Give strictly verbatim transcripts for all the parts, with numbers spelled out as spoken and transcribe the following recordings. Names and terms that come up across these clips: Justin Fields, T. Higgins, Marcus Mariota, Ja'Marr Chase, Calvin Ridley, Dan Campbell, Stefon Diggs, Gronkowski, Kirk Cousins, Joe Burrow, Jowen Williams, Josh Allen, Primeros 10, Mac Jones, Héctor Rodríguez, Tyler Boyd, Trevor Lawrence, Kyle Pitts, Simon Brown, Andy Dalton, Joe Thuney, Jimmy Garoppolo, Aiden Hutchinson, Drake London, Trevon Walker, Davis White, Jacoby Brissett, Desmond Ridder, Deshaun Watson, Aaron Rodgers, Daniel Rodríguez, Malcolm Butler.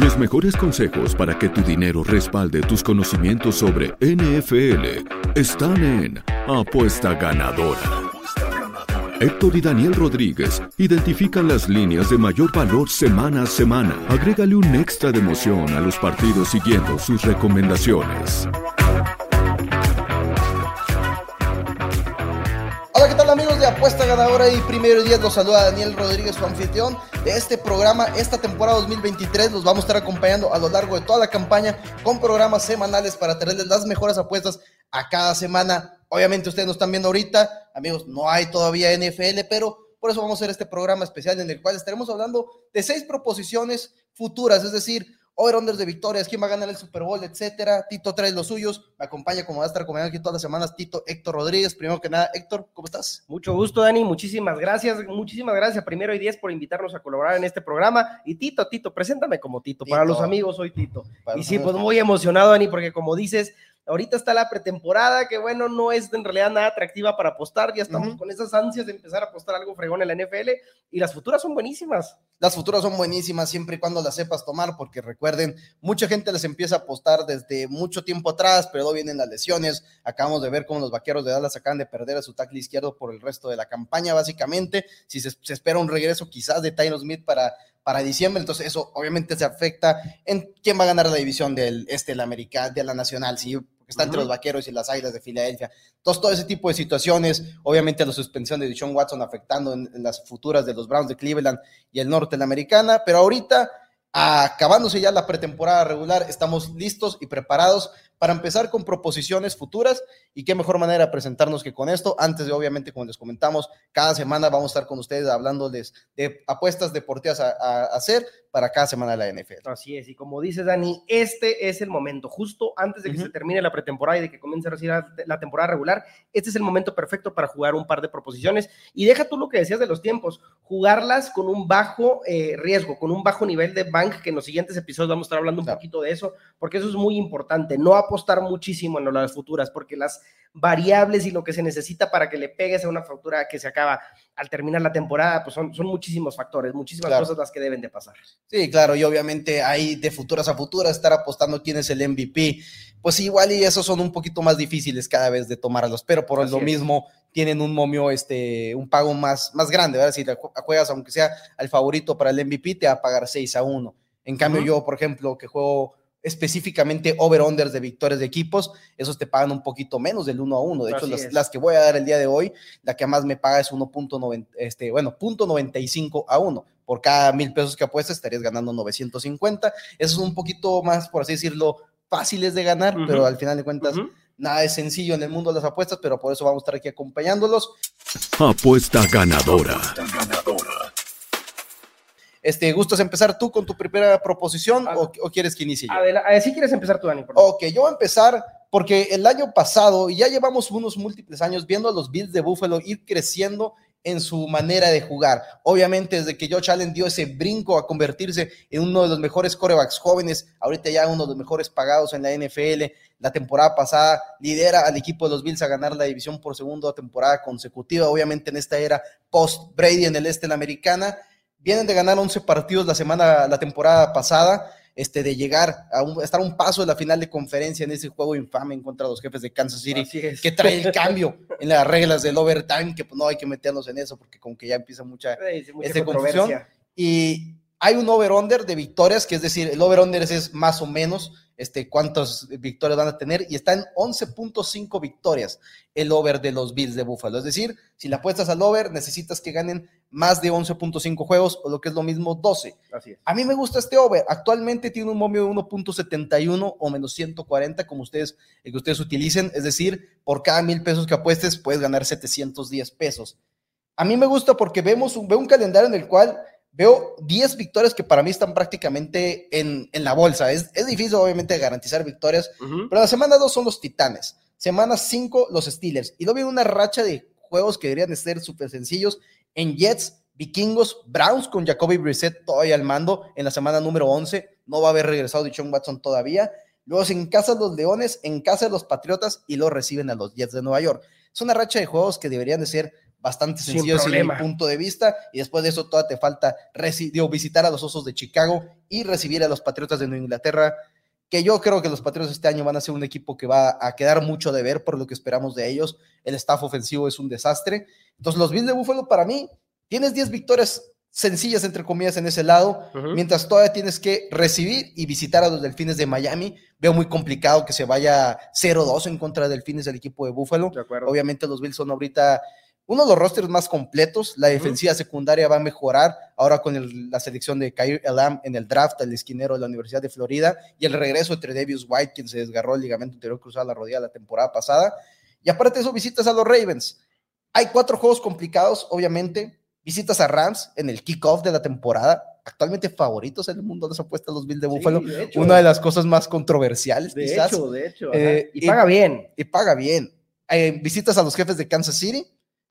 Los mejores consejos para que tu dinero respalde tus conocimientos sobre N F L están en Apuesta Ganadora. Héctor y Daniel Rodríguez identifican las líneas de mayor valor semana a semana. Agrégale un extra de emoción a los partidos siguiendo sus recomendaciones. Hola, ¿qué tal amigos de Apuesta Ganadora y Primeros diez? Los saluda Daniel Rodríguez, su anfitrión de este programa. Esta temporada dos mil veintitrés los vamos a estar acompañando a lo largo de toda la campaña con programas semanales para traerles las mejores apuestas a cada semana. Obviamente ustedes nos están viendo ahorita, amigos, no hay todavía N F L, pero por eso vamos a hacer este programa especial en el cual estaremos hablando de seis proposiciones futuras, es decir, over-unders de victorias, quién va a ganar el Super Bowl, etcétera. Tito trae los suyos, me acompaña como va a estar acompañando aquí todas las semanas Tito Héctor Rodríguez. Primero que nada, Héctor, ¿cómo estás? Mucho gusto, Dani, muchísimas gracias, muchísimas gracias Primero y diez por invitarnos a colaborar en este programa. Y Tito, Tito, preséntame como Tito, Tito. Para los amigos soy Tito. Para y sí, amigos, pues muy emocionado, Dani, porque como dices, ahorita está la pretemporada, que bueno, no es en realidad nada atractiva para apostar, ya estamos uh-huh. con esas ansias de empezar a apostar algo fregón en la N F L, y las futuras son buenísimas. Las futuras son buenísimas siempre y cuando las sepas tomar, porque recuerden, mucha gente les empieza a apostar desde mucho tiempo atrás, pero luego vienen las lesiones, acabamos de ver cómo los Vaqueros de Dallas acaban de perder a su tackle izquierdo por el resto de la campaña, básicamente, si se, se espera un regreso quizás de Tyron Smith para... para diciembre, entonces eso obviamente se afecta en quién va a ganar la división del este, la americana, de la nacional, sí, porque está uh-huh. entre los Vaqueros y las Águilas de Filadelfia. Entonces todo ese tipo de situaciones, obviamente la suspensión de Deshaun Watson afectando en, en las futuras de los Browns de Cleveland y el norte de la americana, pero ahorita acabándose ya la pretemporada regular, estamos listos y preparados para empezar con proposiciones futuras, y qué mejor manera de presentarnos que con esto. Antes de, obviamente, como les comentamos, cada semana vamos a estar con ustedes hablándoles de apuestas deportivas a, a hacer para cada semana de la N F L. Así es, y como dices, Dani, este es el momento, justo antes de que uh-huh. se termine la pretemporada y de que comience a recibir la temporada regular, este es el momento perfecto para jugar un par de proposiciones, y deja tú lo que decías de los tiempos, jugarlas con un bajo eh, riesgo, con un bajo nivel de bank, que en los siguientes episodios vamos a estar hablando un claro. poquito de eso, porque eso es muy importante, no apostar muchísimo en las futuras, porque las variables y lo que se necesita para que le pegues a una futura que se acaba al terminar la temporada, pues son, son muchísimos factores, muchísimas claro. cosas las que deben de pasar. Sí, claro, y obviamente ahí de futuras a futuras estar apostando quién es el M V P, pues igual y esos son un poquito más difíciles cada vez de tomarlos, pero por Así lo es. mismo tienen un momio, este, un pago más, más grande, ¿verdad? Si te juegas, aunque sea al favorito para el M V P, te va a pagar seis a uno. En cambio uh-huh. yo, por ejemplo, que juego específicamente over-unders de victorias de equipos, esos te pagan un poquito menos del uno a uno, de hecho las, las que voy a dar el día de hoy, la que más me paga es uno punto noventa, este, bueno, punto noventa y cinco a uno, por cada mil pesos que apuestas estarías ganando novecientos cincuenta, eso es un poquito más, por así decirlo, fáciles de ganar, uh-huh. pero al final de cuentas, uh-huh. nada es sencillo en el mundo de las apuestas, pero por eso vamos a estar aquí acompañándolos. Apuesta ganadora. Apuesta ganadora. Este, ¿gustas empezar tú con tu primera proposición ah, o, o quieres que inicie yo? Adela- sí quieres empezar tú, Dani. Por favor. Ok, yo voy a empezar porque el año pasado, y ya llevamos unos múltiples años viendo a los Bills de Buffalo ir creciendo en su manera de jugar. Obviamente, desde que Josh Allen dio ese brinco a convertirse en uno de los mejores quarterbacks jóvenes, ahorita ya uno de los mejores pagados en la N F L, la temporada pasada lidera al equipo de los Bills a ganar la división por segunda temporada consecutiva, obviamente en esta era post-Brady en el este de la americana. Vienen de ganar once partidos la semana, la temporada pasada, este, de llegar a un, estar a un paso de la final de conferencia en ese juego infame en contra de los Jefes de Kansas City, es. que trae el cambio en las reglas del overtime, que pues, no hay que meternos en eso, porque como que ya empieza mucha, sí, mucha este, confusión. Y hay un over-under de victorias, que es decir, el over-under es más o menos este, cuántas victorias van a tener, y está en once punto cinco victorias el over de los Bills de Buffalo. Es decir, si le apuestas al over, necesitas que ganen más de once punto cinco juegos, o lo que es lo mismo, doce. Así es. A mí me gusta este over. Actualmente tiene un momio de uno punto setenta y uno o menos ciento cuarenta, como ustedes, el que ustedes utilicen. Es decir, por cada mil pesos que apuestes, puedes ganar setecientos diez pesos. A mí me gusta porque vemos un, veo un calendario en el cual veo diez victorias que para mí están prácticamente en, en la bolsa. Es, es difícil, obviamente, garantizar victorias, uh-huh. pero la semana dos son los Titanes. Semana cinco, los Steelers. Y luego viene una racha de juegos que deberían de ser súper sencillos en Jets, Vikingos, Browns con Jacoby Brissett todavía al mando en la semana número once, no va a haber regresado Deshaun Watson todavía, luego en casa los Leones, en casa los Patriotas y lo reciben a los Jets de Nueva York. Es una racha de juegos que deberían de ser bastante sencillos en mi punto de vista, y después de eso todavía te falta residio, visitar a los Osos de Chicago y recibir a los Patriotas de Nueva Inglaterra, que yo creo que los Patriotas este año van a ser un equipo que va a quedar mucho de ver por lo que esperamos de ellos. El staff ofensivo es un desastre. Entonces los Bills de Buffalo, para mí, tienes diez victorias sencillas, entre comillas, en ese lado, uh-huh. mientras todavía tienes que recibir y visitar a los Delfines de Miami. Veo muy complicado que se vaya cero dos en contra de Delfines del equipo de Buffalo. De acuerdo. Obviamente los Bills son ahorita uno de los rosters más completos, la defensiva uh-huh. secundaria va a mejorar, ahora con el, la selección de Kair Elam en el draft, el esquinero de la Universidad de Florida, y el regreso entre Davis White, quien se desgarró el ligamento anterior cruzado a la rodilla la temporada pasada, y aparte de eso visitas a los Ravens. Hay cuatro juegos complicados, obviamente, visitas a Rams en el kickoff de la temporada, actualmente favoritos en el mundo de las apuestas los Bills de Buffalo, sí, de hecho, una de las cosas más controversiales de quizás. Hecho, de hecho, eh, y paga y, bien. Y paga bien. Eh, visitas a los Jefes de Kansas City,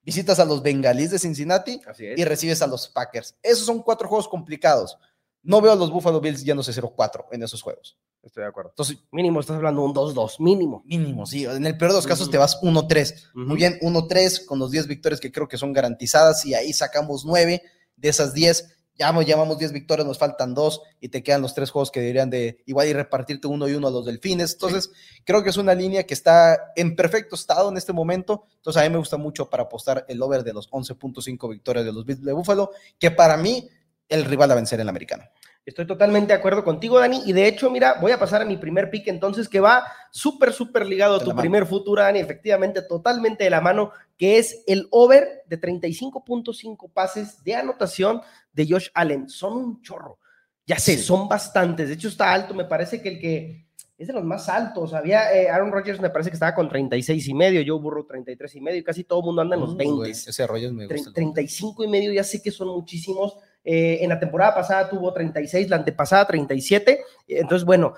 visitas a los Bengalíes de Cincinnati y recibes a los Packers. Esos son cuatro juegos complicados. No veo a los Buffalo Bills yéndose cero cuatro en esos juegos. Estoy de acuerdo. Entonces, mínimo, estás hablando un dos dos, mínimo. Mínimo, sí. En el peor de los casos uh-huh. te vas uno tres. Uh-huh. Muy bien, uno tres con los diez victorias que creo que son garantizadas, y ahí sacamos nueve de esas diez. Ya llevamos diez victorias, nos faltan dos y te quedan los tres juegos que deberían de igual y repartirte uno y uno a los Delfines. Entonces, sí. creo que es una línea que está en perfecto estado en este momento. Entonces, a mí me gusta mucho para apostar el over de los once punto cinco victorias de los Bills de Buffalo, que para mí el rival a vencer en la americana. Estoy totalmente de acuerdo contigo, Dani, y de hecho, mira, voy a pasar a mi primer pick entonces, que va súper, súper ligado a tu primer futuro, Dani, efectivamente, totalmente de la mano, que es el over de treinta y cinco punto cinco pases de anotación de Josh Allen. Son un chorro, ya sé, sí. son bastantes, de hecho está alto, me parece que el que es de los más altos, había eh, Aaron Rodgers, me parece que estaba con treinta y seis y medio, Joe Burrow treinta y tres y medio, y casi todo el mundo anda en los mm, veinte. Güey, ese Rodgers me gusta. treinta y cinco y medio, ya sé que son muchísimos. Eh, en la temporada pasada tuvo treinta y seis, la antepasada treinta y siete, entonces bueno,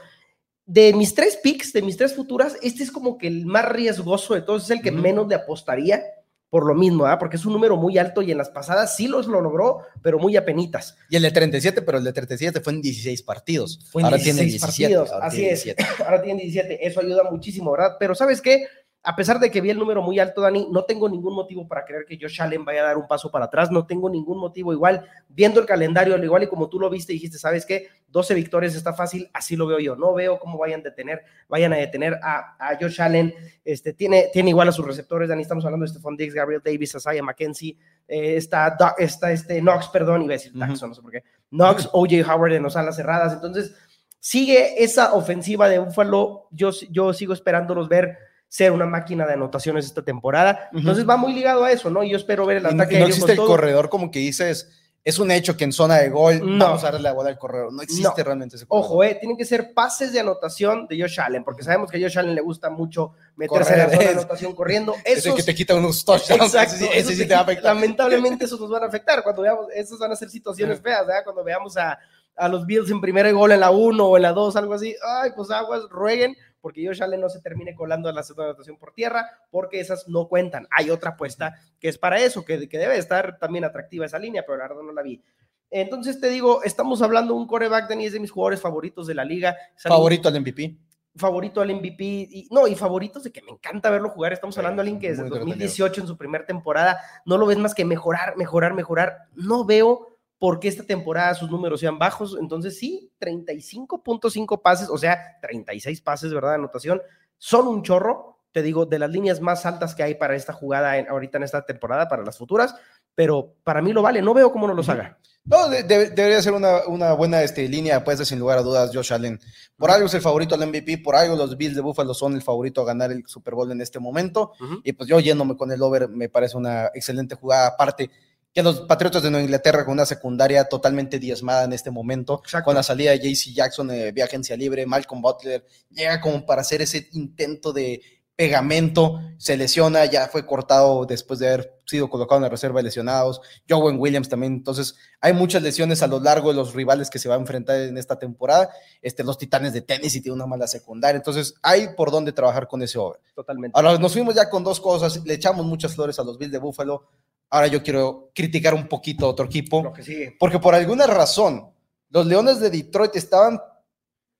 de mis tres picks, de mis tres futuras, este es como que el más riesgoso de todos, es el que uh-huh. menos le apostaría, por lo mismo, ¿eh? Porque es un número muy alto y en las pasadas sí los lo logró, pero muy apenitas. Y el de treinta y siete, pero el de treinta y siete fue en dieciséis partidos. Fue en ahora dieciséis tiene diecisiete, partidos, ahora así tiene diecisiete. Es, ahora tienen diecisiete, eso ayuda muchísimo, ¿verdad? Pero ¿sabes qué? A pesar de que vi el número muy alto, Dani, no tengo ningún motivo para creer que Josh Allen vaya a dar un paso para atrás, no tengo ningún motivo, igual, viendo el calendario, al igual y como tú lo viste, dijiste, ¿sabes qué? doce victorias está fácil, así lo veo yo, no veo cómo vayan, detener, vayan a detener a, a Josh Allen, este, tiene, tiene igual a sus receptores, Dani, estamos hablando de Stefon Diggs, Gabriel Davis, Isaiah McKenzie, eh, está, está este, Knox, perdón, iba a decir Daxon, uh-huh. no sé por qué, Knox, uh-huh. O J Howard en los alas cerradas, entonces, sigue esa ofensiva de Buffalo, yo, yo sigo esperándolos ver ser una máquina de anotaciones esta temporada, uh-huh. entonces va muy ligado a eso, ¿no? Y yo espero ver el ataque. No, no existe el todo. corredor, como que dices, es un hecho que en zona de gol no. vamos a darle la bola al corredor, no existe no. realmente ese corredor. Ojo, eh, tienen que ser pases de anotación de Josh Allen, porque sabemos que a Josh Allen le gusta mucho meterse correr, en la zona es, de anotación corriendo. Esos, es el que te quita unos touchdowns. Exacto. Ese, ese sí te va a afectar. Lamentablemente esos nos van a afectar, cuando veamos, esas van a ser situaciones uh-huh. feas, ¿verdad? Cuando veamos a, a los Bills en primera gol en la uno o en la dos, algo así, ay, pues aguas, rueguen, porque Josh Allen no se termine colando a la segunda anotación por tierra, porque esas no cuentan. Hay otra apuesta que es para eso, que, que debe estar también atractiva esa línea, pero la verdad no la vi. Entonces te digo, estamos hablando de un quarterback, Dani, es de mis jugadores favoritos de la liga. Salud. Favorito al M V P. Favorito al M V P, y, no, y favoritos de que me encanta verlo jugar, estamos sí, hablando de alguien que desde dos mil dieciocho en su primera temporada, no lo ves más que mejorar, mejorar, mejorar, no veo porque esta temporada sus números sean bajos, entonces sí, treinta y cinco punto cinco pases, o sea, treinta y seis pases, ¿verdad? Anotación, son un chorro, te digo, de las líneas más altas que hay para esta jugada en, ahorita en esta temporada, para las futuras, pero para mí lo vale, no veo cómo no los haga. No, de, de, debería ser una, una buena este, línea, pues, de, sin lugar a dudas, Josh Allen. Por uh-huh. algo es el favorito al M V P, por algo los Bills de Buffalo son el favorito a ganar el Super Bowl en este momento, uh-huh. y pues yo yéndome con el over me parece una excelente jugada, aparte que los Patriotas de Nueva Inglaterra con una secundaria totalmente diezmada en este momento. Exacto. Con la salida de J C. Jackson, eh, vía agencia libre, Malcolm Butler llega como para hacer ese intento de pegamento, se lesiona, ya fue cortado después de haber sido colocado en la reserva de lesionados, Jowen Williams también, entonces hay muchas lesiones a lo largo de los rivales que se va a enfrentar en esta temporada, este, los Titanes de Tennessee tienen una mala secundaria, entonces hay por dónde trabajar con ese over. Totalmente. Ahora nos fuimos ya con dos cosas, le echamos muchas flores a los Bills de Buffalo. Ahora yo quiero criticar un poquito a otro equipo, lo que sigue, porque por alguna razón los Leones de Detroit estaban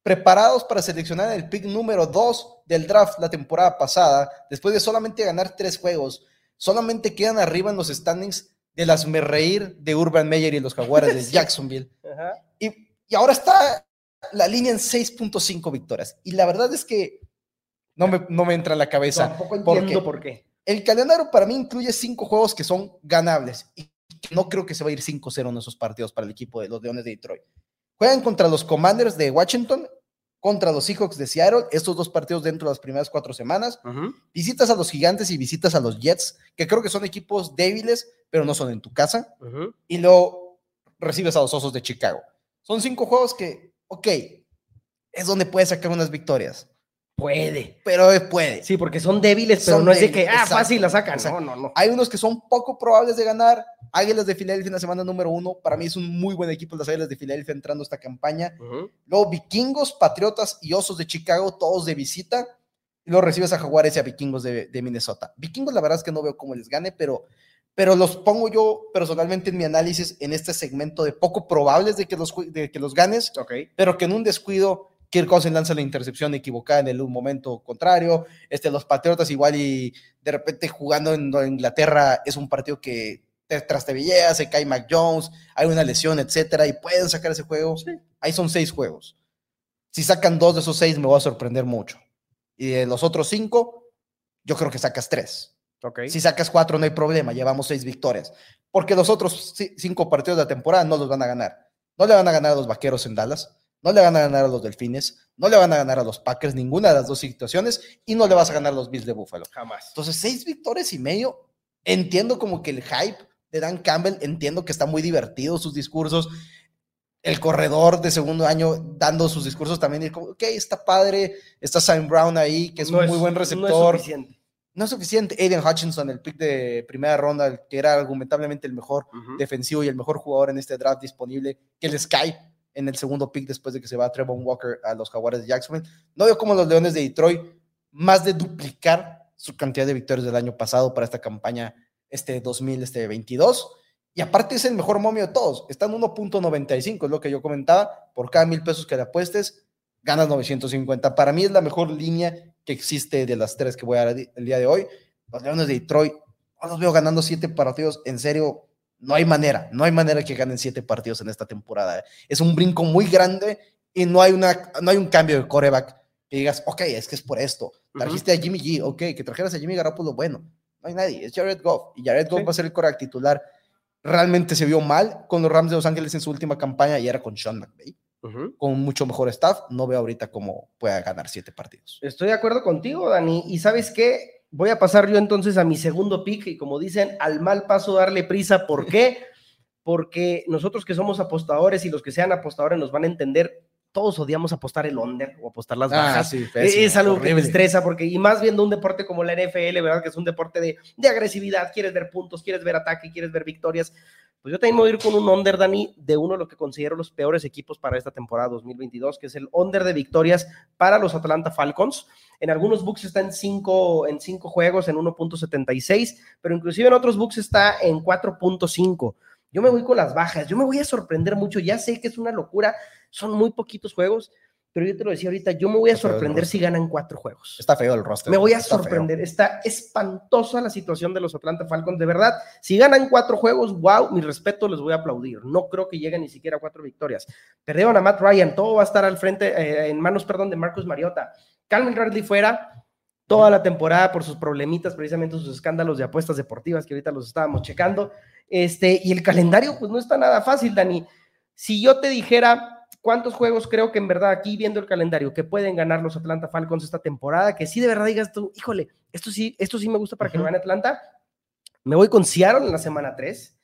preparados para seleccionar el pick número dos del draft la temporada pasada, después de solamente ganar tres juegos. solamente quedan arriba en los standings del hazmerreír de Urban Meyer y los Jaguares de Jacksonville. Ajá. Y, y ahora está la línea en seis punto cinco victorias. Y la verdad es que no me, no me entra en la cabeza. Tampoco entiendo por qué. El calendario para mí incluye cinco juegos que son ganables. Y no creo que se va a ir cinco cero en esos partidos para el equipo de los Leones de Detroit. Juegan contra los Commanders de Washington, contra los Seahawks de Seattle, estos dos partidos dentro de las primeras cuatro semanas. Uh-huh. Visitas a los Gigantes y visitas a los Jets, que creo que son equipos débiles, pero no son en tu casa. Uh-huh. Y luego recibes a los Osos de Chicago. Son cinco juegos que, ok, es donde puedes sacar unas victorias. Puede. Pero puede. Sí, porque son débiles, pero son no débiles, es de que, ah, exacto, fácil la sacan. No, no, no. Hay unos que son poco probables de ganar. Águilas de Filadelfia en la semana número uno. Para mí es un muy buen equipo las Águilas de Filadelfia entrando a esta campaña. Uh-huh. Luego Vikingos, Patriotas y Osos de Chicago, todos de visita. Y luego recibes a Jaguares y a Vikingos de, de Minnesota. Vikingos la verdad es que no veo cómo les gane, pero, pero los pongo yo personalmente en mi análisis en este segmento de poco probables de que los, de que los ganes, okay, pero que en un descuido Kirk Cousins lanza la intercepción equivocada en el momento contrario, este, los Patriotas igual y de repente jugando en Inglaterra es un partido que te trastevillea, se cae Mac Jones, hay una lesión, etcétera, y pueden sacar ese juego. Sí. Ahí son seis juegos. Si sacan dos de esos seis me voy a sorprender mucho. Y de los otros cinco, yo creo que sacas tres. Okay. Si sacas cuatro no hay problema, llevamos seis victorias. Porque los otros cinco partidos de la temporada no los van a ganar. No le van a ganar a los Vaqueros en Dallas. No le van a ganar a los Delfines, no le van a ganar a los Packers, ninguna de las dos situaciones, y no le vas a ganar a los Bills de Buffalo. Jamás. Entonces, seis victorias y medio, entiendo como que el hype de Dan Campbell, entiendo que está muy divertido sus discursos, el corredor de segundo año dando sus discursos también, y como, ok, está padre, está Simon Brown ahí, que es no un es, muy buen receptor. No es suficiente. No es suficiente. Aiden Hutchinson, el pick de primera ronda, que era argumentablemente el mejor uh-huh. defensivo y el mejor jugador en este draft disponible, que el Sky en el segundo pick después de que se va a Trevon Walker a los Jaguares de Jacksonville. No veo cómo los Leones de Detroit más de duplicar su cantidad de victorias del año pasado para esta campaña este dos mil veintidós. Y aparte es el mejor momio de todos. Están uno punto noventa y cinco, es lo que yo comentaba. Por cada mil pesos que le apuestes, ganas novecientos cincuenta. Para mí es la mejor línea que existe de las tres que voy a dar el día de hoy. Los Leones de Detroit, no los veo ganando siete partidos. En serio, no hay manera, no hay manera que ganen siete partidos en esta temporada. Es un brinco muy grande y no hay, una, no hay un cambio de quarterback que digas, ok, es que es por esto. Trajiste uh-huh. a Jimmy G, ok, que trajeras a Jimmy Garoppolo, bueno, no hay nadie, es Jared Goff. Y Jared Goff sí. va a ser el quarterback titular. Realmente se vio mal con los Rams de Los Ángeles en su última campaña y era con Sean McVay. Uh-huh. Con mucho mejor staff, no veo ahorita cómo pueda ganar siete partidos. Estoy de acuerdo contigo, Dani, y ¿sabes qué? Voy a pasar yo entonces a mi segundo pick y como dicen, al mal paso darle prisa. ¿Por qué? Porque nosotros que somos apostadores y los que sean apostadores nos van a entender, todos odiamos apostar el under o apostar las bajas. Ah, sí, pésimo, es algo horrible que me estresa porque, y más viendo un deporte como la N F L, ¿verdad? Que es un deporte de, de agresividad, quieres ver puntos, quieres ver ataque, quieres ver victorias. Pues yo también voy a ir con un under, Dani, de uno de los que considero los peores equipos para esta temporada dos mil veintidós, que es el under de victorias para los Atlanta Falcons. En algunos books está en cinco, en cinco juegos, en uno punto setenta y seis, pero inclusive en otros books está en cuatro punto cinco. Yo me voy con las bajas, yo me voy a sorprender mucho, ya sé que es una locura, son muy poquitos juegos, pero yo te lo decía ahorita, yo me voy a está sorprender si ganan cuatro juegos. Está feo el roster. Me voy a está sorprender, feo. Está espantosa la situación de los Atlanta Falcons, de verdad, si ganan cuatro juegos, wow, mi respeto, les voy a aplaudir, no creo que lleguen ni siquiera a cuatro victorias. Perdieron a Matt Ryan, todo va a estar al frente, eh, en manos, perdón, de Marcus Mariota. Calvin Ridley fuera toda la temporada por sus problemitas, precisamente sus escándalos de apuestas deportivas que ahorita los estábamos checando, este, y el calendario pues no está nada fácil, Dani. Si yo te dijera cuántos juegos creo que en verdad aquí viendo el calendario que pueden ganar los Atlanta Falcons esta temporada, que sí de verdad digas tú, híjole, esto sí, esto sí me gusta para uh-huh. que lo gane Atlanta, me voy con Seattle en la semana tres,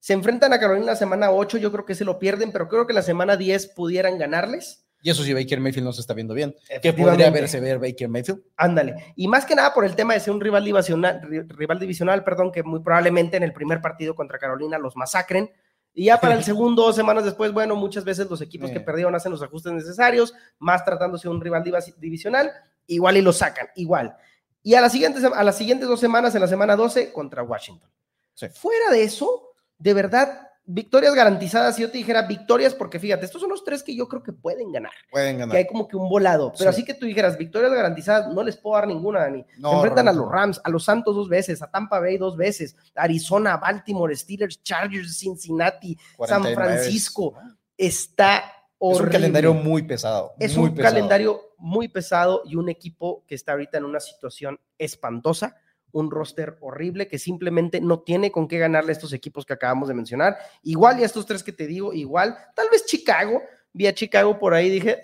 se enfrentan a Carolina en la semana ocho, yo creo que se lo pierden, pero creo que la semana diez pudieran ganarles. Y eso sí, Baker Mayfield no se está viendo bien. ¿Qué podría verse ver Baker Mayfield? Ándale. Y más que nada por el tema de ser un rival divisional, rival divisional, perdón, que muy probablemente en el primer partido contra Carolina los masacren. Y ya para el segundo, dos semanas después, bueno, muchas veces los equipos eh. que perdieron hacen los ajustes necesarios, más tratándose de un rival divisional, igual y lo sacan, igual. Y a las siguientes, a las siguientes dos semanas, en la semana doce, contra Washington. Sí. Fuera de eso, de verdad, victorias garantizadas, si yo te dijera victorias, porque fíjate, estos son los tres que yo creo que pueden ganar. Pueden ganar. Que hay como que un volado. Pero sí. Así que tú dijeras, victorias garantizadas, no les puedo dar ninguna, Dani. No, se enfrentan realmente a los Rams, a los Santos dos veces, a Tampa Bay dos veces, Arizona, Baltimore, Steelers, Chargers, Cincinnati, cuarenta y nueve. San Francisco. Está horrible. Es un calendario muy pesado. Es muy un pesado. calendario muy pesado y un equipo que está ahorita en una situación espantosa. Un roster horrible que simplemente no tiene con qué ganarle a estos equipos que acabamos de mencionar. Igual y a estos tres que te digo, igual. Tal vez Chicago, vi a Chicago por ahí, dije, eh,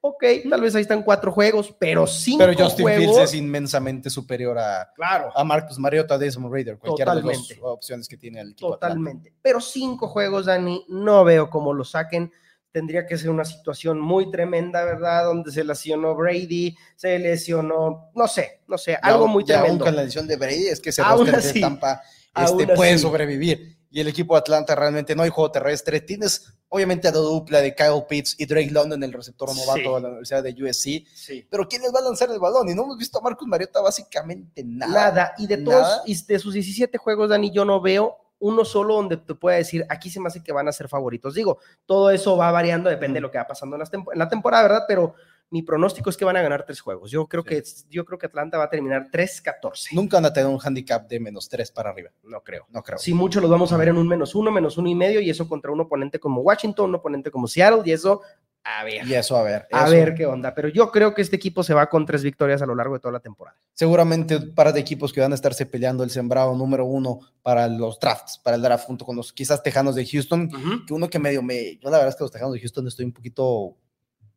ok, tal vez ahí están cuatro juegos, pero cinco juegos. Pero Justin juegos, Fields es inmensamente superior a, claro, a Marcus Mariota, Desmond Raider, cualquiera totalmente, de las opciones que tiene el equipo. Totalmente. Atlántico. Pero cinco juegos, Dani, no veo cómo lo saquen. Tendría que ser una situación muy tremenda, ¿verdad? Donde se lesionó Brady, se lesionó, no sé, no sé, algo ya, muy ya tremendo. Aún con la lesión de Brady es que ese roster así, de Tampa este, puede así. sobrevivir. Y el equipo de Atlanta realmente no hay juego terrestre. Tienes obviamente a la dupla de Kyle Pitts y Drake London, el receptor novato sí. de la Universidad de U S C. Sí. Pero ¿quién les va a lanzar el balón? Y no hemos visto a Marcus Mariota básicamente nada. Nada. Y de todos, nada. Y de sus diecisiete juegos, Dani, yo no veo uno solo donde te pueda decir, aquí se me hace que van a ser favoritos. Digo, todo eso va variando, depende de lo que va pasando en, las tempo- en la temporada, ¿verdad? Pero mi pronóstico es que van a ganar tres juegos. Yo creo, sí. que, yo creo que Atlanta va a terminar tres catorce. Nunca van a tener un handicap de menos tres para arriba. No creo. No creo. Si mucho los vamos a ver en un menos uno, menos uno y medio, y eso contra un oponente como Washington, un oponente como Seattle, y eso... A ver. Y eso, a ver. Eso. A ver qué onda. Pero yo creo que este equipo se va con tres victorias a lo largo de toda la temporada. Seguramente un par de equipos que van a estarse peleando el sembrado número uno para los drafts, para el draft junto con los quizás Tejanos de Houston. Uh-huh. Que uno que medio me... Yo la verdad es que los Tejanos de Houston estoy un poquito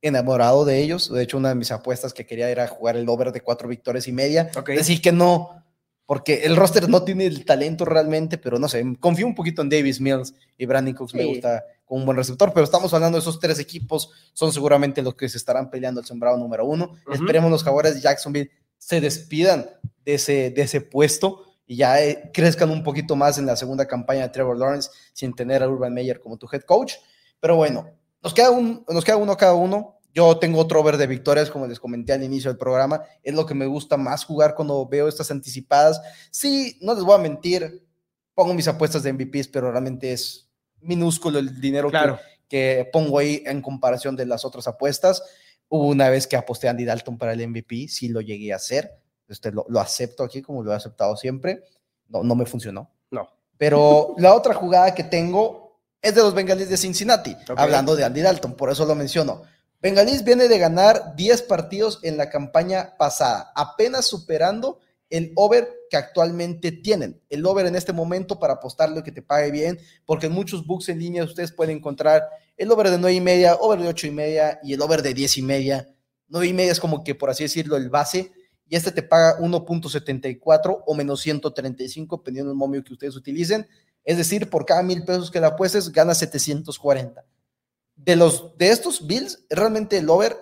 enamorado de ellos. De hecho, una de mis apuestas que quería era jugar el over de cuatro victorias y media. Okay. Decir que no... Porque el roster no tiene el talento realmente, pero no sé, confío un poquito en Davis Mills y Brandon Cooks, sí. me gusta con un buen receptor, pero estamos hablando de esos tres equipos, son seguramente los que se estarán peleando el sembrado número uno. Uh-huh. Esperemos los Jaguares de Jacksonville se despidan de ese, de ese puesto y ya eh, crezcan un poquito más en la segunda campaña de Trevor Lawrence sin tener a Urban Meyer como tu head coach. Pero bueno, nos queda, un, nos queda uno cada uno. Yo tengo otro over de victorias, como les comenté al inicio del programa. Es lo que me gusta más jugar cuando veo estas anticipadas. Sí, no les voy a mentir, pongo mis apuestas de M V Pes, pero realmente es minúsculo el dinero claro. que, que pongo ahí en comparación de las otras apuestas. Hubo una vez que aposté a Andy Dalton para el M V P, sí lo llegué a hacer. Este, lo, lo acepto aquí, como lo he aceptado siempre. No, no me funcionó. No. Pero la otra jugada que tengo es de los Bengalíes de Cincinnati, okay. hablando de Andy Dalton, por eso lo menciono. Bengalíes viene de ganar diez partidos en la campaña pasada, apenas superando el over que actualmente tienen. El over en este momento para apostarle que te pague bien, porque en muchos books en línea ustedes pueden encontrar el over de nueve y media, over de ocho y media y el over de diez y media. nueve y media es como que, por así decirlo, el base, y este te paga uno punto setenta y cuatro o menos ciento treinta y cinco, dependiendo del momio que ustedes utilicen. Es decir, por cada mil pesos que le apuestes, ganas setecientos cuarenta. De, los, de estos Bills, realmente el over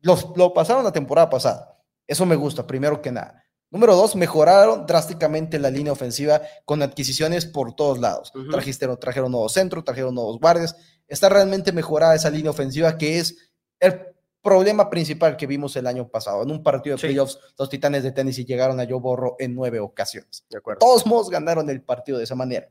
los, lo pasaron la temporada pasada. Eso me gusta, primero que nada. Número dos, mejoraron drásticamente la línea ofensiva con adquisiciones por todos lados. Uh-huh. Trajeron, trajeron nuevos centros, trajeron nuevos guardias. Está realmente mejorada esa línea ofensiva, que es el problema principal que vimos el año pasado. En un partido de sí. playoffs, los Titanes de Tennessee llegaron a Joe Burrow en nueve ocasiones. De acuerdo. Todos modos ganaron el partido de esa manera.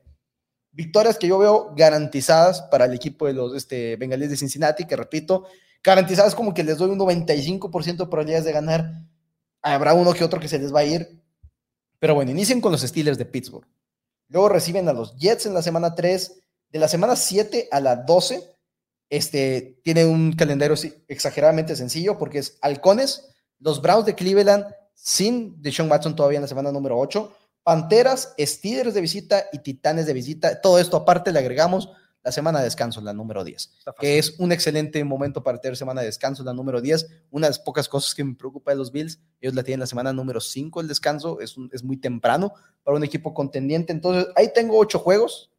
Victorias que yo veo garantizadas para el equipo de los este, Bengalíes de Cincinnati, que repito, garantizadas como que les doy un noventa y cinco por ciento de probabilidades de ganar. Habrá uno que otro que se les va a ir. Pero bueno, inicien con los Steelers de Pittsburgh. Luego reciben a los Jets en la semana tres. De la semana siete a la doce, este, tiene un calendario exageradamente sencillo porque es Halcones, los Browns de Cleveland, sin Deshaun Watson todavía en la semana número ocho, Panteras, Steelers de visita y Titanes de visita. Todo esto aparte le agregamos la semana de descanso, la número diez, que es un excelente momento para tener semana de descanso, la número diez. Una de las pocas cosas que me preocupa de los Bills, ellos la tienen la semana número cinco, el descanso, es, un, es muy temprano para un equipo contendiente. Entonces ahí tengo ocho juegos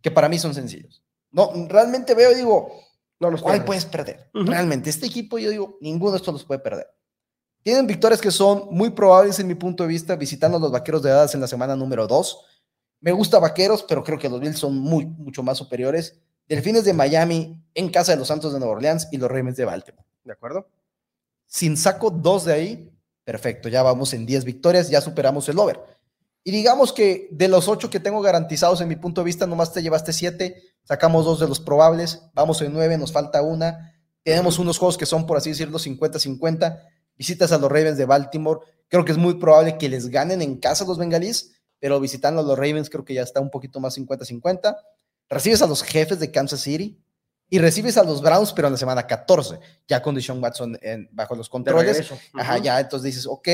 que para mí son sencillos. No, realmente veo y digo, no los ¿cuál puedes perder? Uh-huh. Realmente, este equipo yo digo, ninguno de estos los puede perder. Tienen victorias que son muy probables en mi punto de vista, visitando a los Vaqueros de Dallas en la semana número dos. Me gusta Vaqueros, pero creo que los Bills son muy, mucho más superiores. Delfines de Miami en casa de los Santos de Nueva Orleans y los Ravens de Baltimore. ¿De acuerdo? Sin saco dos de ahí, perfecto, ya vamos en diez victorias, ya superamos el over. Y digamos que de los ocho que tengo garantizados, en mi punto de vista, nomás te llevaste siete, sacamos dos de los probables, vamos en nueve, nos falta una. Tenemos unos juegos que son, por así decirlo, cincuenta cincuenta. Visitas a los Ravens de Baltimore, creo que es muy probable que les ganen en casa los bengalíes, pero visitando a los Ravens creo que ya está un poquito más cincuenta cincuenta. Recibes a los Jefes de Kansas City y recibes a los Browns, pero en la semana catorce, ya con Deshaun Watson en, bajo los controles. Ajá, uh-huh. Ya, entonces dices, ok,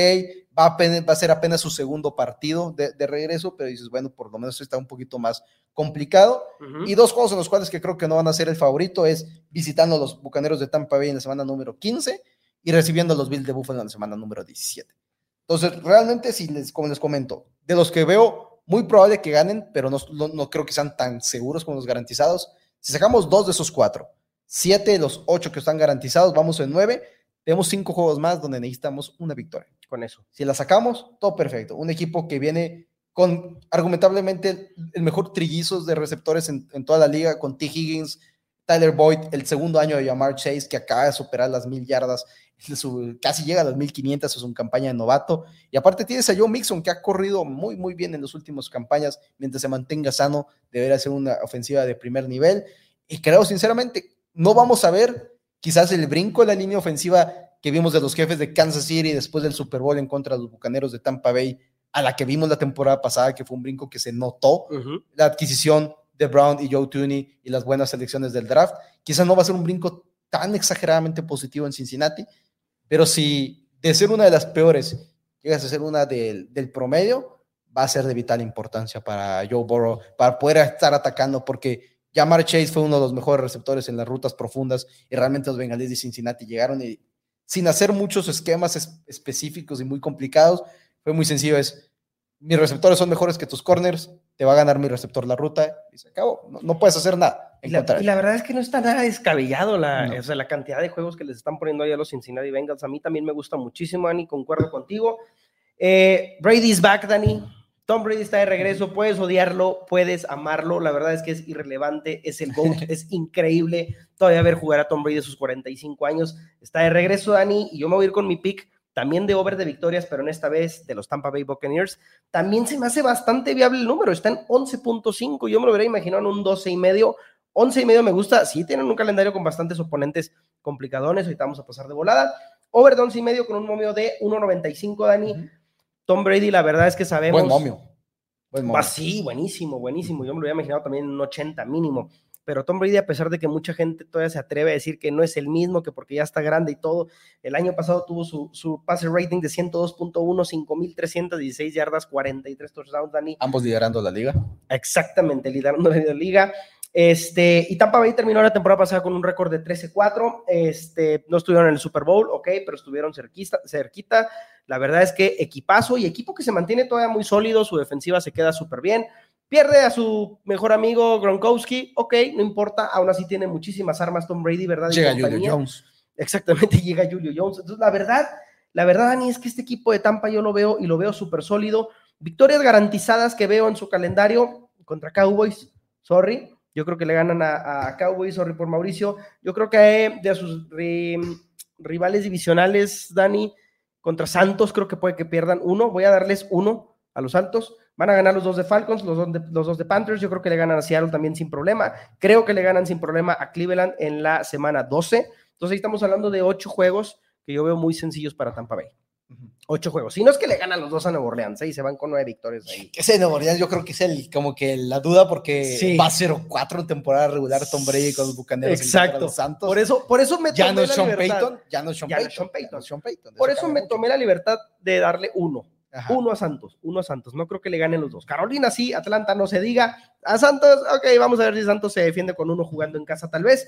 va a, va a ser apenas su segundo partido de, de regreso, pero dices, bueno, por lo menos está un poquito más complicado. Uh-huh. Y dos juegos en los cuales que creo que no van a ser el favorito es visitando a los Bucaneros de Tampa Bay en la semana número quince y recibiendo a los Bills de Buffalo en la semana número diecisiete. Entonces, realmente, si les, como les comento, de los que veo, muy probable que ganen, pero no, no, no creo que sean tan seguros como los garantizados. Si sacamos dos de esos cuatro, siete de los ocho que están garantizados, vamos en nueve, tenemos cinco juegos más donde necesitamos una victoria. Con eso. Si la sacamos, todo perfecto. Un equipo que viene con, argumentablemente, el mejor trillizos de receptores en, en toda la liga, con T. Higgins, Tyler Boyd, el segundo año de Ja'Marr Chase, que acaba de superar las mil yardas, su, casi llega a las mil quinientas, es una campaña de novato, y aparte tienes a Joe Mixon, que ha corrido muy muy bien en las últimas campañas, mientras se mantenga sano, deberá ser una ofensiva de primer nivel, y creo sinceramente, no vamos a ver quizás el brinco de la línea ofensiva que vimos de los Jefes de Kansas City después del Super Bowl en contra de los Bucaneros de Tampa Bay, a la que vimos la temporada pasada, que fue un brinco que se notó, uh-huh. La adquisición de Brown y Joe Thuney y las buenas selecciones del draft, quizás no va a ser un brinco tan exageradamente positivo en Cincinnati, pero si de ser una de las peores llegas a ser una del, del promedio, va a ser de vital importancia para Joe Burrow, para poder estar atacando, porque Ja'Marr Chase fue uno de los mejores receptores en las rutas profundas, y realmente los bengalíes de Cincinnati llegaron y sin hacer muchos esquemas es, específicos y muy complicados, fue muy sencillo, es mis receptores son mejores que tus corners, te va a ganar mi receptor la ruta, y se acabó, no, no puedes hacer nada. Y la, y la verdad es que no está nada descabellado la, no. O sea, la cantidad de juegos que les están poniendo ahí a los Cincinnati Bengals, a mí también me gusta muchísimo, Dani, concuerdo contigo. Eh, Brady's back, Dani, Tom Brady está de regreso, puedes odiarlo, puedes amarlo, la verdad es que es irrelevante, es el GOAT, es increíble todavía ver jugar a Tom Brady a sus cuarenta y cinco años, está de regreso, Dani, y yo me voy a ir con mi pick, también de over de victorias, pero en esta vez de los Tampa Bay Buccaneers, también se me hace bastante viable el número, está en once punto cinco, yo me lo hubiera imaginado en un doce y medio, once y medio me gusta, sí tienen un calendario con bastantes oponentes complicadones, ahorita vamos a pasar de volada, over de once y medio con un momio de uno noventa y cinco, Dani, uh-huh. Tom Brady, la verdad es que sabemos... Buen momio. Buen momio. Ah, sí, buenísimo, buenísimo, yo me lo hubiera imaginado también en un ochenta mínimo, pero Tom Brady, a pesar de que mucha gente todavía se atreve a decir que no es el mismo, que porque ya está grande y todo, el año pasado tuvo su, su passer rating de ciento dos punto uno, cinco mil trescientas dieciséis yardas, cuarenta y tres touchdowns, Dani. Ambos liderando la liga. Exactamente, liderando la liga. Este, y Tampa Bay terminó la temporada pasada con un récord de trece cuatro, este, no estuvieron en el Super Bowl, ok, pero estuvieron cerquita, cerquita, la verdad es que equipazo y equipo que se mantiene todavía muy sólido, su defensiva se queda súper bien, pierde a su mejor amigo Gronkowski, ok, no importa, aún así tiene muchísimas armas Tom Brady, ¿verdad? Llega Julio Jones. Exactamente, llega Julio Jones, entonces la verdad, la verdad, Dani, es que este equipo de Tampa yo lo veo y lo veo súper sólido, victorias garantizadas que veo en su calendario contra Cowboys, sorry, yo creo que le ganan a, a Cowboys, sorry por Mauricio, yo creo que de sus ri, rivales divisionales, Dani, contra Santos, creo que puede que pierdan uno, voy a darles uno a los Santos, van a ganar los dos de Falcons, los dos de, los dos de Panthers, yo creo que le ganan a Seattle también sin problema, creo que le ganan sin problema a Cleveland en la semana doce, entonces ahí estamos hablando de ocho juegos que yo veo muy sencillos para Tampa Bay. Ocho juegos, si no es que le ganan los dos a Nueva Orleans, ¿eh? Y se van con nueve victorias ahí. Ese Nueva Orleans yo creo que es el, como que la duda, porque sí. Va a cero cuatro en temporada regular Tom Brady con los Bucaneros. Exacto. Los Santos. Por eso, por eso me ya tomé no la Sean libertad. Payton, ya no es Sean ya Payton. Sean Payton. Sean Payton. Por eso me mucho. tomé la libertad de darle uno. Ajá. Uno a Santos, uno a Santos, no creo que le ganen los dos. Carolina sí, Atlanta no se diga. A Santos, ok, vamos a ver si Santos se defiende con uno jugando en casa tal vez.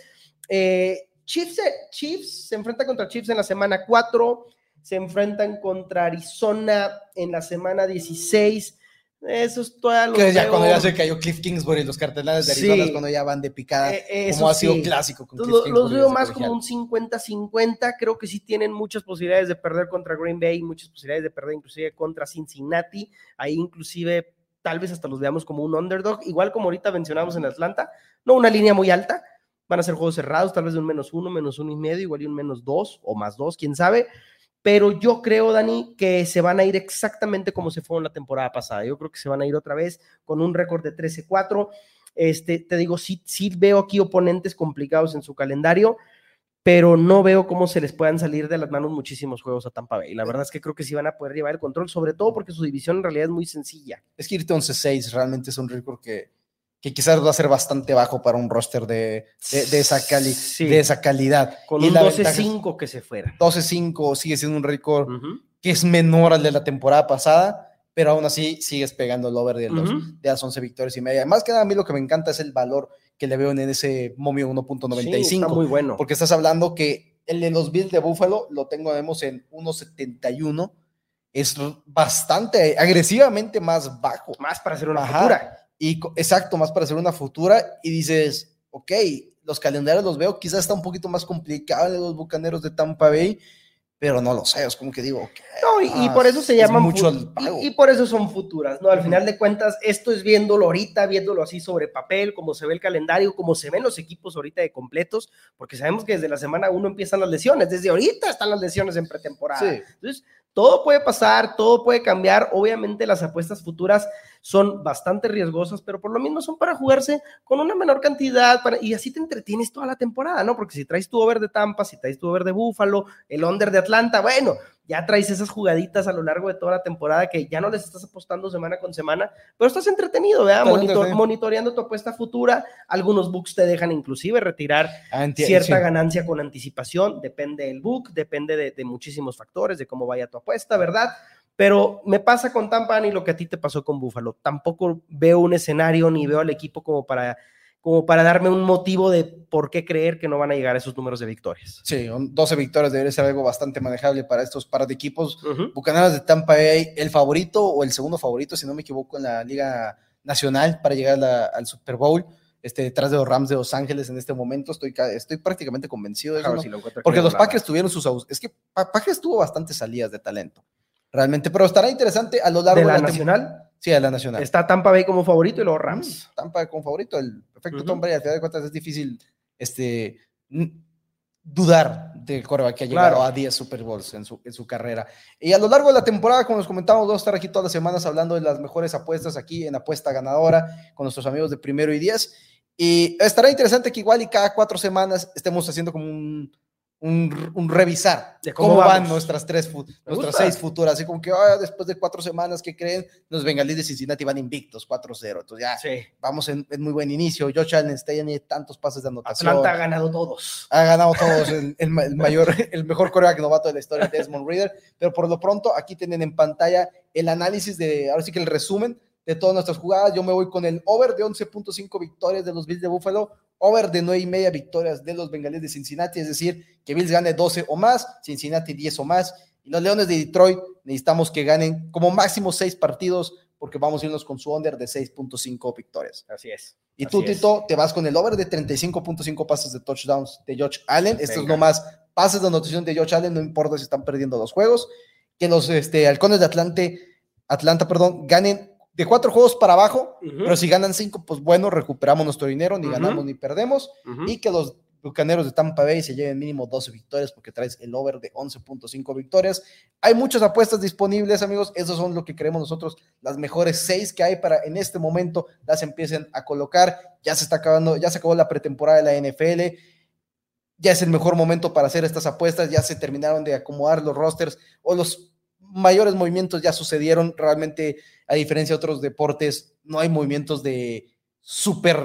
Eh, Chiefs, Chiefs se enfrenta contra Chiefs en la semana cuatro. Se enfrentan contra Arizona en la semana dieciséis. Eso es todo lo que ya veo. Cuando ya se cayó Cliff Kingsbury, los cartelares de Arizona sí. Es cuando ya van de picada, eh, como ha sido sí. Clásico con Cliff Kingsbury. Los veo más colegial. Como un cincuenta cincuenta. Creo que sí tienen muchas posibilidades de perder contra Green Bay, muchas posibilidades de perder inclusive contra Cincinnati. Ahí inclusive tal vez hasta los veamos como un underdog, igual como ahorita mencionamos en Atlanta. No una línea muy alta. Van a ser juegos cerrados, tal vez de un menos uno, menos uno y medio, igual y un menos dos o más dos, quién sabe. pero yo creo, Dani, que se van a ir exactamente como se fueron la temporada pasada. Yo creo que se van a ir otra vez con un récord de trece cuatro. Este, te digo, sí, sí veo aquí oponentes complicados en su calendario, pero no veo cómo se les puedan salir de las manos muchísimos juegos a Tampa Bay. La verdad es que creo que sí van a poder llevar el control, sobre todo porque su división en realidad es muy sencilla. Es que irte once seis realmente es un récord que, que quizás va a ser bastante bajo para un roster de, de, de, esa, cali, sí. de esa calidad. Con y un doce cinco que se fuera. doce cinco sigue siendo un récord uh-huh. que es menor al de la temporada pasada, pero aún así sigues pegando el over de, los, uh-huh. de las once victorias y media. Además que nada, a mí lo que me encanta es el valor que le veo en ese momio uno punto noventa y cinco. Sí, está muy bueno. Porque estás hablando que el de los Bills de Buffalo lo tengo, vemos, en uno setenta y uno. Es bastante, agresivamente más bajo. Más para hacer una Ajá. futura. Y, exacto, más para hacer una futura. Y dices, ok, los calendarios los veo, quizás está un poquito más complicado los Bucaneros de Tampa Bay, pero no lo sé, es como que digo... Okay, no, y, ah, y por eso se llaman... Es mucho el pago. Y, y por eso son futuras, ¿no? Al uh-huh. final de cuentas, esto es viéndolo ahorita, viéndolo así sobre papel, como se ve el calendario, como se ven los equipos ahorita de completos, porque sabemos que desde la semana uno empiezan las lesiones, desde ahorita están las lesiones en pretemporada. Sí. Entonces, todo puede pasar, todo puede cambiar. Obviamente las apuestas futuras son bastante riesgosas, pero por lo mismo son para jugarse con una menor cantidad para, y así te entretienes toda la temporada, ¿no? Porque si traes tu over de Tampa, si traes tu over de Buffalo, el under de Atlanta, bueno, ya traes esas jugaditas a lo largo de toda la temporada que ya no les estás apostando semana con semana, pero estás entretenido, ¿verdad? Monitor, monitoreando tu apuesta futura. Algunos books te dejan inclusive retirar Anti- cierta sí. ganancia con anticipación, depende del book, depende de, de muchísimos factores, de cómo vaya tu apuesta, ¿verdad? Pero me pasa con Tampa y lo que a ti te pasó con Buffalo. Tampoco veo un escenario ni veo al equipo como para... como para darme un motivo de por qué creer que no van a llegar a esos números de victorias. Sí, doce victorias debería ser algo bastante manejable para estos par de equipos. Uh-huh. Bucaneros de Tampa Bay, el favorito o el segundo favorito, si no me equivoco, en la Liga Nacional para llegar a la, al Super Bowl, este, detrás de los Rams de Los Ángeles en este momento. Estoy, estoy prácticamente convencido de eso, claro, ¿no? Si lo encuentro, porque los Packers tuvieron sus... Es que Packers tuvo bastantes salidas de talento, realmente, pero estará interesante a lo largo de la, de la Nacional. Temporada. Sí, a la Nacional. Está Tampa Bay como favorito y luego Rams. Tampa Bay como favorito. El perfecto uh-huh. Tom Brady, al final de cuentas, es difícil este, n- dudar del quarterback que ha llegado claro. a diez Super Bowls en su, en su carrera. Y a lo largo de la temporada, como les comentamos, vamos a estar aquí todas las semanas hablando de las mejores apuestas aquí en Apuesta Ganadora con nuestros amigos de Primero y diez. Y estará interesante que igual y cada cuatro semanas estemos haciendo como un... Un, un revisar de cómo, cómo van nuestras tres nuestras seis futuras, así como que oh, después de cuatro semanas, ¿qué creen? Los bengalíes de Cincinnati van invictos, cuatro cero, entonces ya sí. vamos en, en muy buen inicio. Josh Allen está ya ni tantos pases de anotación. Atlanta ha ganado todos ha ganado todos, el, el, el mayor el mejor quarterback novato de la historia, Desmond Ridder. Pero por lo pronto, aquí tienen en pantalla el análisis de, ahora sí que el resumen de todas nuestras jugadas. Yo me voy con el over de once punto cinco victorias de los Bills de Buffalo, over de nueve y media victorias de los bengalíes de Cincinnati, es decir, que Bills gane doce o más, Cincinnati diez o más, y los Leones de Detroit necesitamos que ganen como máximo seis partidos, porque vamos a irnos con su under de seis punto cinco victorias. Así es. Y tú, Tito, te vas con el over de treinta y cinco punto cinco pases de touchdowns de Josh Allen. Esto es nomás pases de anotación de Josh Allen, no importa si están perdiendo los juegos. Que los este, halcones de Atlante, Atlanta perdón, ganen de cuatro juegos para abajo, uh-huh. pero si ganan cinco, pues bueno, recuperamos nuestro dinero, ni uh-huh. ganamos ni perdemos, uh-huh. y que los Bucaneros de Tampa Bay se lleven mínimo doce victorias, porque traes el over de once punto cinco victorias. Hay muchas apuestas disponibles, amigos, esos son lo que creemos nosotros, las mejores seis que hay para en este momento, las empiecen a colocar. Ya se está acabando, ya se acabó la pretemporada de la N F L, ya es el mejor momento para hacer estas apuestas, ya se terminaron de acomodar los rosters, o los mayores movimientos ya sucedieron. Realmente, a diferencia de otros deportes, no hay movimientos de súper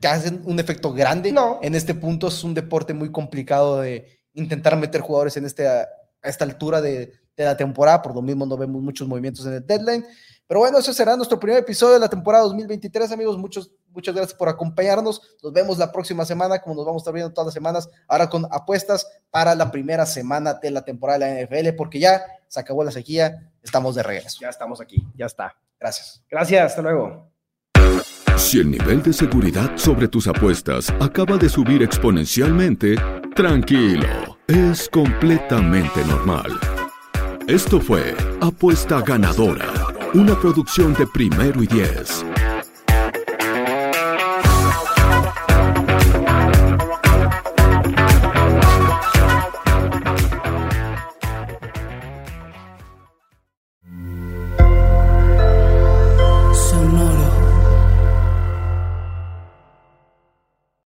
que hacen un efecto grande. No. En este punto es un deporte muy complicado de intentar meter jugadores en este, a esta altura de, de la temporada, por lo mismo no vemos muchos movimientos en el deadline. Pero bueno, ese será nuestro primer episodio de la temporada dos mil veintitrés, amigos. Muchos, muchas gracias por acompañarnos. Nos vemos la próxima semana, como nos vamos a estar viendo todas las semanas, ahora con apuestas para la primera semana de la temporada de la N F L, porque ya se acabó la sequía, estamos de regreso. Ya estamos aquí, ya está. Gracias. Gracias, hasta luego. Si el nivel de seguridad sobre tus apuestas acaba de subir exponencialmente, tranquilo, es completamente normal. Esto fue Apuesta Ganadora, una producción de Primero y Diez.